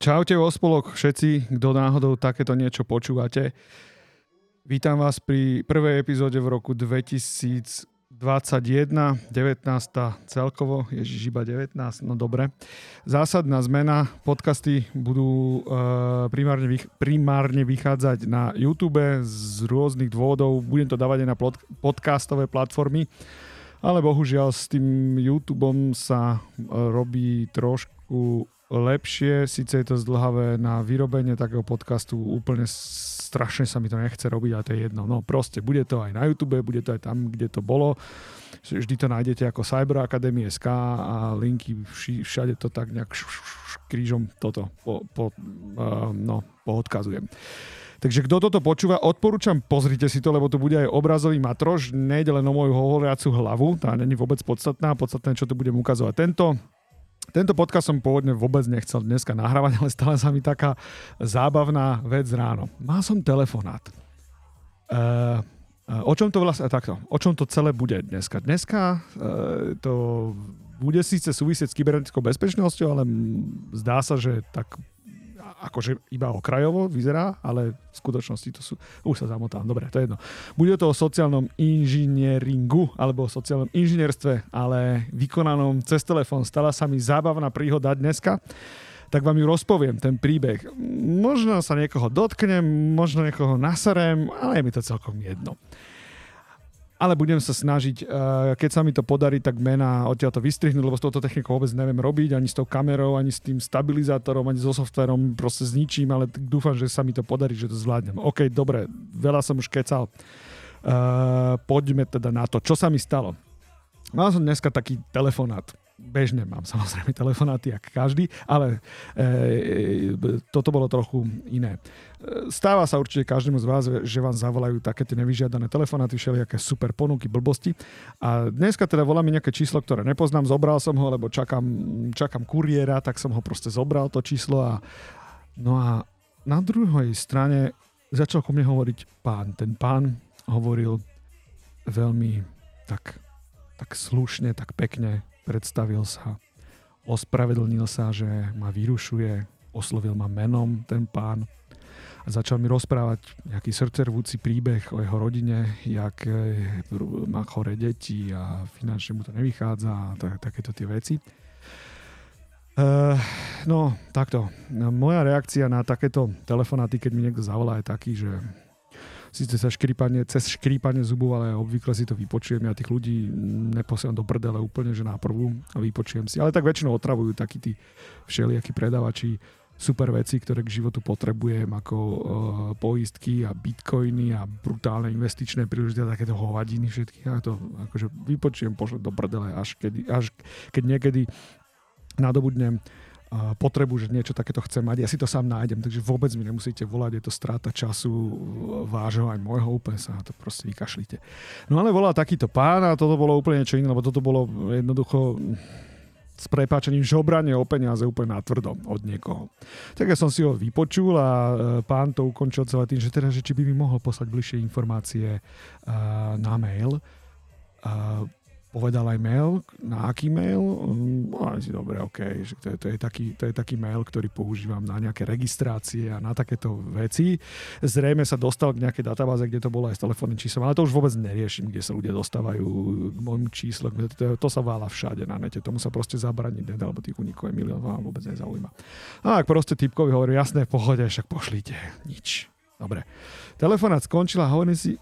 Čaute vo spolok všetci, kto náhodou takéto niečo počúvate. Vítam vás pri prvej epizóde v roku 2021, 19. celkovo, ježiš iba 19, no dobre. Zásadná zmena, podcasty budú primárne vychádzať na YouTube z rôznych dôvodov, budem to dávať aj na podcastové platformy, ale bohužiaľ s tým YouTubeom sa robí trošku lepšie, síce je to zdlhavé na vyrobenie takého podcastu, úplne strašne sa mi to nechce robiť, ale to je jedno. No proste, bude to aj na YouTube, bude to aj tam, kde to bolo. Vždy to nájdete ako Cyber Academy SK a linky všade to tak nejak krížom toto poodkazujem. Takže kto toto počúva, odporúčam, pozrite si to, lebo tu bude aj obrazový matroš, nejde len o moju hovoriacu hlavu, tá není vôbec podstatná, podstatné, čo tu budem ukazovať. Tento podcast som pôvodne vôbec nechcel dneska nahrávať, ale stala sa mi taká zábavná vec ráno. Mal som telefonát. O čom to vlastne takto? O čom to celé bude dneska? Dneska to bude síce súvisieť s kybernetickou bezpečnosťou, ale zdá sa, že tak akože iba okrajovo vyzerá, ale v skutočnosti to sú... Už sa zamotám, dobre, to je jedno. Bude to o sociálnom inžinieringu, alebo o sociálnom inžinierstve, ale vykonanom cez telefón. Stala sa mi zábavná príhoda dneska, tak vám ju rozpoviem, ten príbeh. Možno sa niekoho dotknem, možno niekoho naserem, ale je mi to celkom jedno. Ale budem sa snažiť, keď sa mi to podarí, tak mená odtiaľ to vystrihnúť, lebo s touto technikou vôbec neviem robiť, ani s tou kamerou, ani s tým stabilizátorom, ani so softvérom, proste s ničím, ale dúfam, že sa mi to podarí, že to zvládnem. OK, dobre, veľa som už kecal. Poďme teda na to, čo sa mi stalo. Mal som dneska taký telefonát. Bežne mám samozrejme telefonáty, jak každý, ale toto bolo trochu iné. Stáva sa určite každému z vás, že vám zavolajú také tie nevyžiadané telefonáty, všelijaké super ponuky, blbosti. A dneska teda volá mi nejaké číslo, ktoré nepoznám, zobral som ho, lebo čakám kuriéra, tak som ho proste zobral, to číslo. No a na druhej strane začal ku mne hovoriť pán. Ten pán hovoril veľmi tak slušne, tak pekne, predstavil sa, ospravedlnil sa, že ma vyrušuje, oslovil ma menom ten pán a začal mi rozprávať nejaký srdcervúci príbeh o jeho rodine, jak má choré deti a finančne mu to nevychádza a takéto tie veci. No, takto. Moja reakcia na takéto telefonáty, keď mi niekto zavolá, je taký, že síce sa cez škrípanie zubov, ale obvykle si to vypočujem. Ja tých ľudí neposielam do prdele úplne, že na prvú a vypočujem si. Ale tak väčšinou otravujú takí tí všelijakí predavači super veci, ktoré k životu potrebujem, ako poistky a bitcoiny a brutálne investičné príležitosti a takéto hovadiny všetky. Ja to akože vypočujem, pošlem do prdele, až keď niekedy nadobudnem potrebu, že niečo takéto chcem mať. Ja si to sám nájdem, takže vôbec mi nemusíte volať, je to strata času vášho aj môjho, úplne sa na to proste vykašlite. No ale volal takýto pán a toto bolo úplne niečo iné, lebo toto bolo jednoducho s prepáčením žobranie o peniaze úplne natvrdo od niekoho. Tak ja som si ho vypočul a pán to ukončil celé tým, že teda, že či by mi mohol poslať bližšie informácie na mail. Povedal aj mail, na aký mail? No, dobre, OK, to je taký mail, ktorý používam na nejaké registrácie a na takéto veci. Zrejme sa dostal k nejakej databáze, kde to bolo aj s telefónnym číslom, ale to už vôbec neriešim, kde sa ľudia dostávajú k môjmu číslu. To sa váľa všade na nete, tomu sa proste zabraniť nedá, lebo tých unikov je milión, vám vôbec nezaujíma. A ak proste typkovi hovorí, jasné, v pohode, však pošlite, nič. Dobre. Telefonát skončila a hovorím si,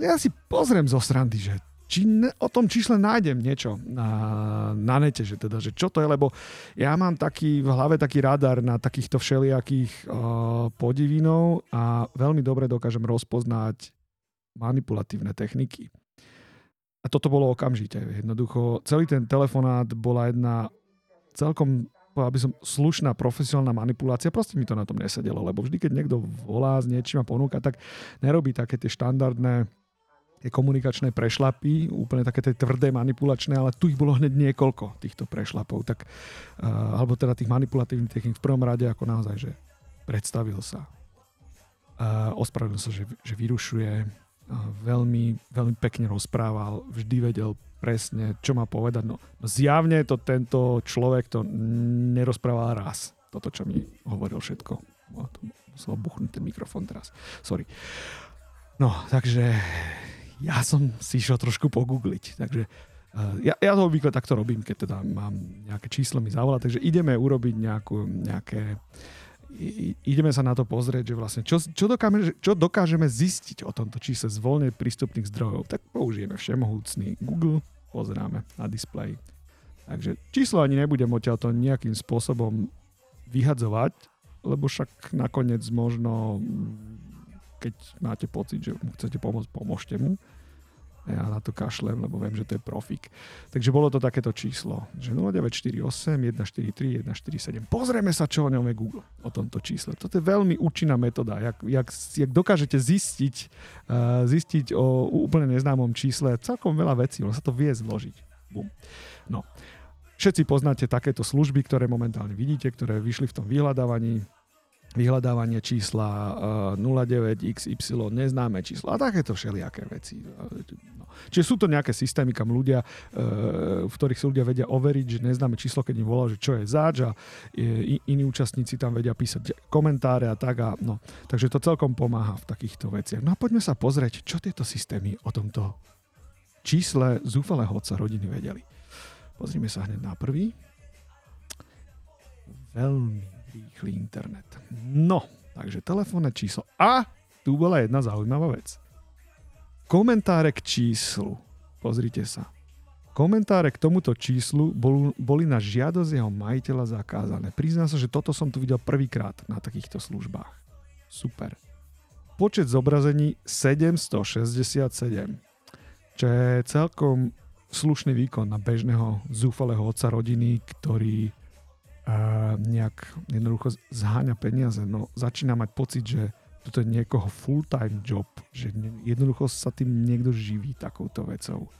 ja si pozriem zo srandy, že či o tom čísle nájdem niečo na nete, že teda, že čo to je, lebo ja mám v hlave taký radar na takýchto všelijakých podivinov a veľmi dobre dokážem rozpoznať manipulatívne techniky. A toto bolo okamžite. Jednoducho, celý ten telefonát bola jedna celkom, aby som, slušná profesionálna manipulácia. Proste mi to na tom nesedelo, lebo vždy, keď niekto volá s niečím a ponúka, tak nerobí také tie štandardné komunikačné prešlapy, úplne také tie tvrdé manipulačné, ale tu ich bolo hneď niekoľko týchto prešlapov, tak, alebo teda tých manipulatívnych technik v prvom rade, ako naozaj, že predstavil sa, ospravedlnil sa, že vyrušuje, veľmi pekne rozprával, vždy vedel presne, čo má povedať. No, zjavne to tento človek to nerozprával raz. Toto, čo mi hovoril všetko. To musel buchnúť ten mikrofón teraz. Sorry. No, takže ja som si išiel trošku pogoogliť. Takže ja to obvykle takto robím, keď teda mám nejaké číslo mi zavolá. Takže ideme urobiť nejaké... Ideme sa na to pozrieť, že vlastne čo dokážeme zistiť o tomto čísle z voľne prístupných zdrojov. Tak použijeme všemohúcný Google, pozeráme na displeji. Takže číslo ani nebudem odtiaľto nejakým spôsobom vyhadzovať, lebo však nakoniec možno, keď máte pocit, že mu chcete pomôcť, pomôžte mu. Ja na to kašlem, lebo viem, že to je profík. Takže bolo to takéto číslo, že 0948 143 147. Pozrieme sa, čo o ňom je Google, o tomto čísle. Toto je veľmi účinná metóda. Jak dokážete zistiť o úplne neznámom čísle celkom veľa vecí, ono sa to vie zložiť. Bum. No. Všetci poznáte takéto služby, ktoré momentálne vidíte, ktoré vyšli v tom vyhľadávaní. Vyhľadávanie čísla 09xy, neznáme čísla a takéto všelijaké veci. No. Čiže sú to nejaké systémy, kam ľudia, v ktorých si ľudia vedia overiť, že neznáme číslo, keď im volajú, že čo je zač a iní účastníci tam vedia písať komentáre a tak. No. Takže to celkom pomáha v takýchto veciach. No a poďme sa pozrieť, čo tieto systémy o tomto čísle zúfalého otca rodiny vedeli. Pozrime sa hneď na prvý. Veľmi rýchly internet. No, takže telefónne číslo. A tu bola jedna zaujímavá vec. Komentáre k číslu. Pozrite sa. Komentáre k tomuto číslu boli na žiadosť jeho majiteľa zakázané. Priznám sa, že toto som tu videl prvýkrát na takýchto službách. Super. Počet zobrazení 767. Čo je celkom slušný výkon na bežného zúfalého otca rodiny, ktorý nejak jednoducho zháňa peniaze, no začína mať pocit, že toto je niekoho full-time job, že jednoducho sa tým niekto živí takouto vecou.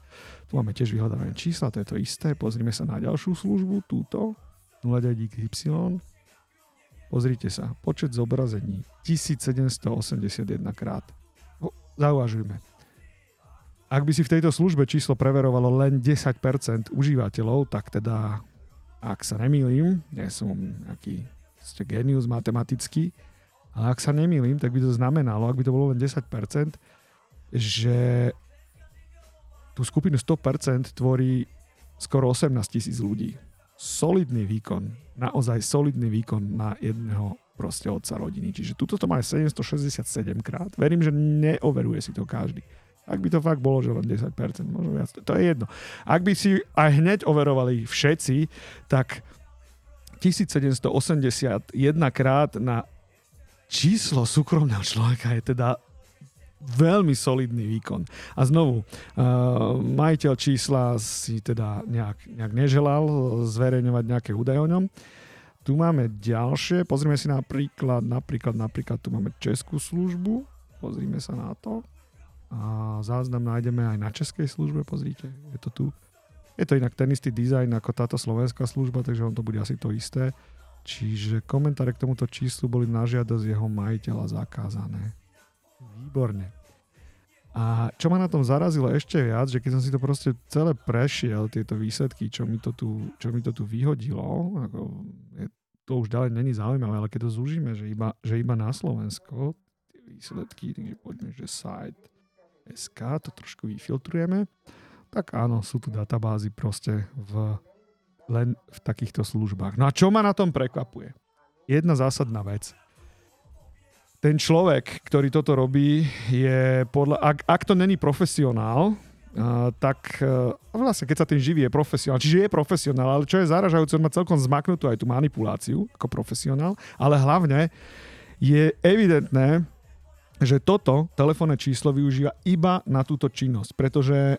Tu máme tiež vyhľadávané čísla, to je to isté, pozrime sa na ďalšiu službu, túto, 09xy, pozrite sa, počet zobrazení 1781 krát. Zauvažujme. Ak by si v tejto službe číslo preverovalo len 10% užívateľov, tak teda ak sa nemýlim, nie som nejaký genius matematický, ale ak sa nemýlim, tak by to znamenalo, ak by to bolo len 10%, že tú skupinu 100% tvorí skoro 18 000 ľudí. Solidný výkon, naozaj solidný výkon na jedného proste otca rodiny. Čiže tuto to má 767 krát. Verím, že neoveruje si to každý. Ak by to fakt bolo, že len 10%, možno viac, to je jedno. Ak by si aj hneď overovali všetci, tak 1781 krát na číslo súkromného človeka je teda veľmi solidný výkon. A znovu, majiteľ čísla si teda nejak neželal zverejňovať nejaké údaje o ňom. Tu máme ďalšie, pozrime si napríklad tu máme českú službu, pozrime sa na to. A záznam nájdeme aj na českej službe, pozrite, je to tu. Je to inak ten istý dizajn ako táto slovenská služba, takže on to bude asi to isté. Čiže komentáre k tomuto číslu boli na žiadosť jeho majiteľa zakázané. Výborne. A čo ma na tom zarazilo ešte viac, že keď som si to proste celé prešiel, tieto výsledky, čo mi to tu vyhodilo, ako to už ďalej není zaujímavé, ale keď to zúžime, že iba na Slovensko, tie výsledky, takže poďme, že Cyber.sk, to trošku vyfiltrujeme, tak áno, sú tu databázy proste len v takýchto službách. No a čo ma na tom prekvapuje? Jedna zásadná vec. Ten človek, ktorý toto robí, je ak to není profesionál, tak vlastne keď sa tým živí, je profesionál. Čiže je profesionál, ale čo je zaražajúce, on má celkom zmaknutú aj tú manipuláciu ako profesionál, ale hlavne je evidentné, že toto telefónne číslo využíva iba na túto činnosť, pretože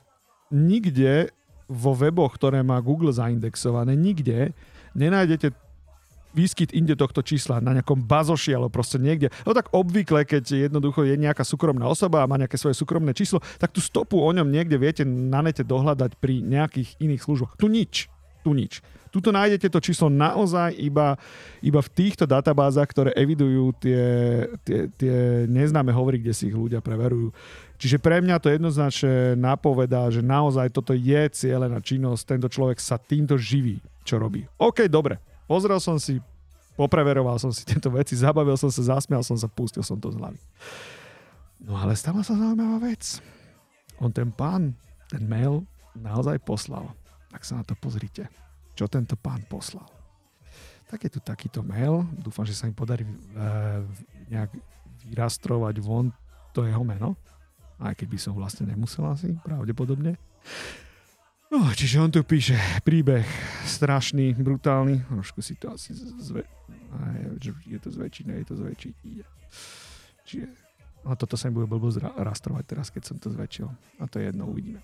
nikde vo weboch, ktoré má Google zaindexované, nikde nenájdete výskyt inde tohto čísla, na nejakom bazoši, alebo proste niekde. No tak obvykle, keď jednoducho je nejaká súkromná osoba a má nejaké svoje súkromné číslo, tak tú stopu o ňom niekde viete na nete dohľadať pri nejakých iných službách. Tu nič. Tuto nájdete to číslo naozaj iba v týchto databázach, ktoré evidujú tie neznáme hovory, kde si ich ľudia preverujú. Čiže pre mňa to jednoznačne napovedá, že naozaj toto je cielená činnosť, tento človek sa týmto živí, čo robí. OK, dobre, pozrel som si, popreveroval som si tieto veci, zabavil som sa, zasmial som sa, pustil som to z hlavy. No ale stala sa zaujímavá vec. On ten pán, ten mail naozaj poslal. Tak sa na to pozrite, čo tento pán poslal. Tak je tu takýto mail, dúfam, že sa im podarí nejak vyrastrovať von to jeho meno, aj keď by som vlastne nemusel asi, pravdepodobne. No, čiže on tu píše príbeh strašný, brutálny, trošku si to asi je to zväčší. Čiže, a toto sa mi bude blbo rastrovať teraz, keď som to zväčšil. A to je jedno, uvidíme.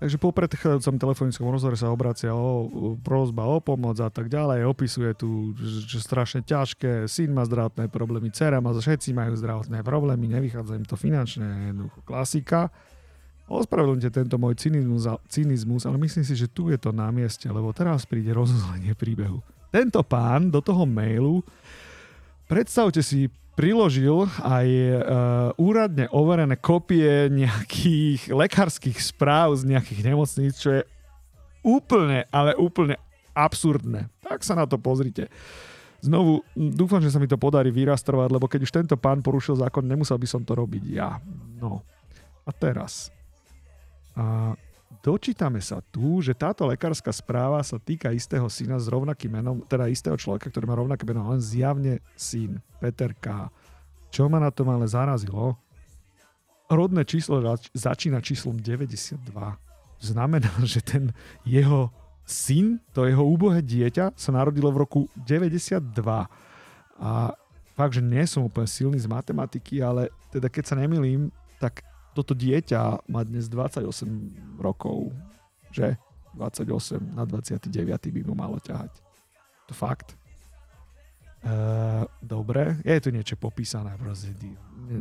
Takže po predchádzajúcom telefónickom rozhovore sa obracia o prosba o pomoc a tak ďalej. Opisuje tu, že strašne ťažké, syn má zdravotné problémy, dcera má, všetci majú zdravotné problémy, nevychádza im to finančne, jednoducho klasika. Ospravedlňte tento môj cynizmus, ale myslím si, že tu je to na mieste, lebo teraz príde rozuzlenie príbehu. Tento pán do toho mailu, predstavte si, priložil aj úradne overené kopie nejakých lekárskych správ z nejakých nemocníc, čo je úplne, ale úplne absurdné. Tak sa na to pozrite. Znovu, dúfam, že sa mi to podarí vyrastrovať, lebo keď už tento pán porušil zákon, nemusel by som to robiť ja. No. A teraz. Dočítame sa tu, že táto lekárska správa sa týka istého syna s rovnakým menom, teda istého človeka, ktorý má rovnaké meno, len zjavne syn. Peter K. Čo ma na tom ale zarazilo? Rodné číslo začína číslom 92. Znamená, že ten jeho syn, to jeho úbohé dieťa, sa narodilo v roku 92. A fakt, že nie som úplne silný z matematiky, ale teda keď sa nemýlim, tak toto dieťa má dnes 28 rokov, že? 28 na 29 by mu malo ťahať. To fakt. Dobre, je tu niečo popísané, proste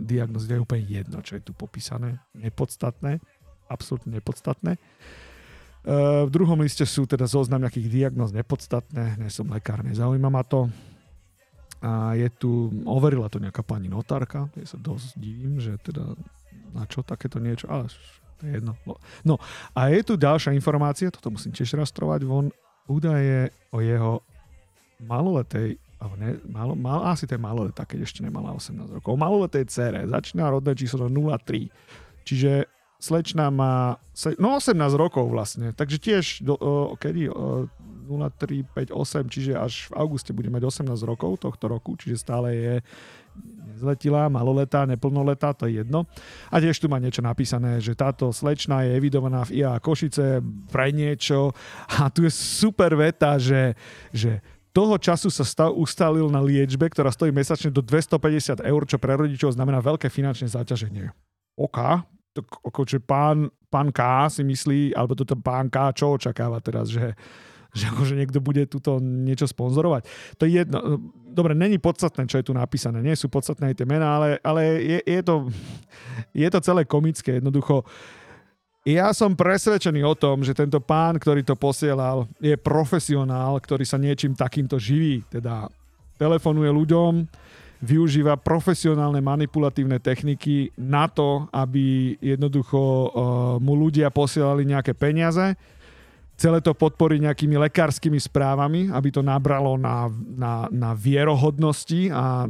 diagnóz je úplne jedno, čo je tu popísané, nepodstatné, absolútne nepodstatné. V druhom liste sú teda zoznam nejakých diagnóz nepodstatné, nie som lekár, nezaujíma ma to. A je tu, overila to nejaká pani notárka, ja sa dosť divím, že teda na čo takéto niečo, ale to je jedno. No a je tu ďalšia informácia, toto musím tiež rastrovať von, údaje o jeho maloletej, asi to je maloletá, keď ešte nemala 18 rokov. Maloletej dcere. Začína rodné číslo 03. Čiže slečna má 18 rokov vlastne. Takže tiež kedy 0358, čiže až v auguste bude mať 18 rokov tohto roku, čiže stále je nezletilá, maloletá, neplnoletá, to je jedno. A tiež tu má niečo napísané, že táto slečna je evidovaná v IA Košice pre niečo. A tu je super veta, že toho času sa stav ustalil na liečbe, ktorá stojí mesačne do 250 €, čo pre rodičov znamená veľké finančné zaťaženie. OK. Akože pán K si myslí, alebo toto pán K čo očakáva teraz, že akože niekto bude tuto niečo sponzorovať. To je jedno. Dobre, není podstatné, čo je tu napísané. Nie sú podstatné aj tie mená, ale je to celé komické. Jednoducho, ja som presvedčený o tom, že tento pán, ktorý to posielal, je profesionál, ktorý sa niečím takýmto živí. Teda telefonuje ľuďom, využíva profesionálne manipulatívne techniky na to, aby jednoducho mu ľudia posielali nejaké peniaze. Celé to podporí nejakými lekárskymi správami, aby to nabralo na vierohodnosti a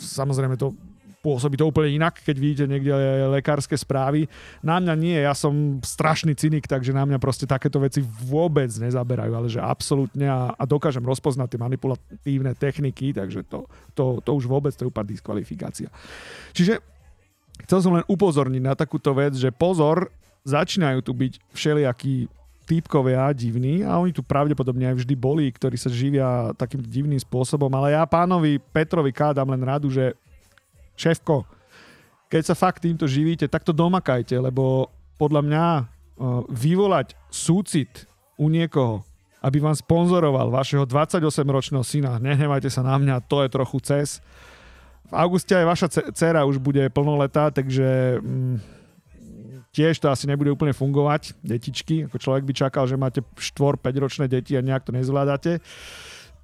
samozrejme to pôsobí to úplne inak, keď vidíte niekde lekárske správy. Na mňa nie, ja som strašný cynik, takže na mňa proste takéto veci vôbec nezaberajú, ale že absolútne a dokážem rozpoznať tie manipulatívne techniky, takže to už vôbec, to je úplná diskvalifikácia. Čiže chcel som len upozorniť na takúto vec, že pozor, začínajú tu byť všelijakí týpkovia divní a oni tu pravdepodobne aj vždy boli, ktorí sa živia takým divným spôsobom, ale ja pánovi Petrovi K dám len radu, že šéfko, keď sa fakt týmto živíte, tak to domakajte, lebo podľa mňa vyvolať súcit u niekoho, aby vám sponzoroval vašeho 28-ročného syna, nehnevajte sa na mňa, to je trochu cez. V auguste aj vaša dcera už bude plnoletá, takže tiež to asi nebude úplne fungovať, detičky. Ako človek by čakal, že máte 4-5 ročné deti a nejak to nezvládate.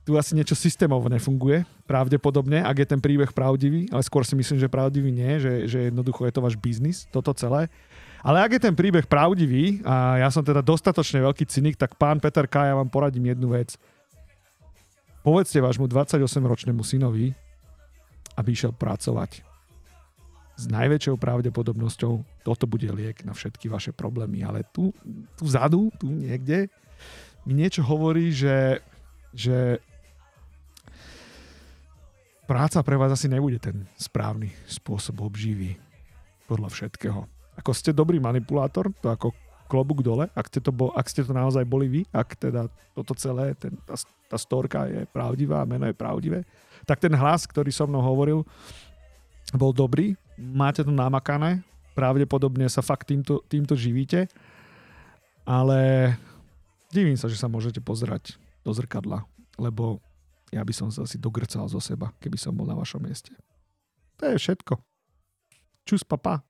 tu asi niečo systémovo nefunguje, pravdepodobne, ak je ten príbeh pravdivý, ale skôr si myslím, že pravdivý nie, že jednoducho je to váš biznis, toto celé. Ale ak je ten príbeh pravdivý, a ja som teda dostatočne veľký cynik, tak pán Peter K, ja vám poradím jednu vec. Povedzte vášmu 28-ročnému synovi, aby išiel pracovať. S najväčšou pravdepodobnosťou toto bude liek na všetky vaše problémy. Ale tu vzadu, tu niekde, mi niečo hovorí, že práca pre vás asi nebude ten správny spôsob obživy podľa všetkého. Ako ste dobrý manipulátor, to ako klobúk dole, ak ste to naozaj boli vy, ak teda toto celé, tá storka je pravdivá, meno je pravdivé, tak ten hlas, ktorý so mnou hovoril, bol dobrý, máte to namakané, pravdepodobne sa fakt týmto živíte, ale divím sa, že sa môžete pozerať do zrkadla, lebo ja by som sa asi dogrcal zo seba, keby som bol na vašom mieste. To je všetko. Čus, papa.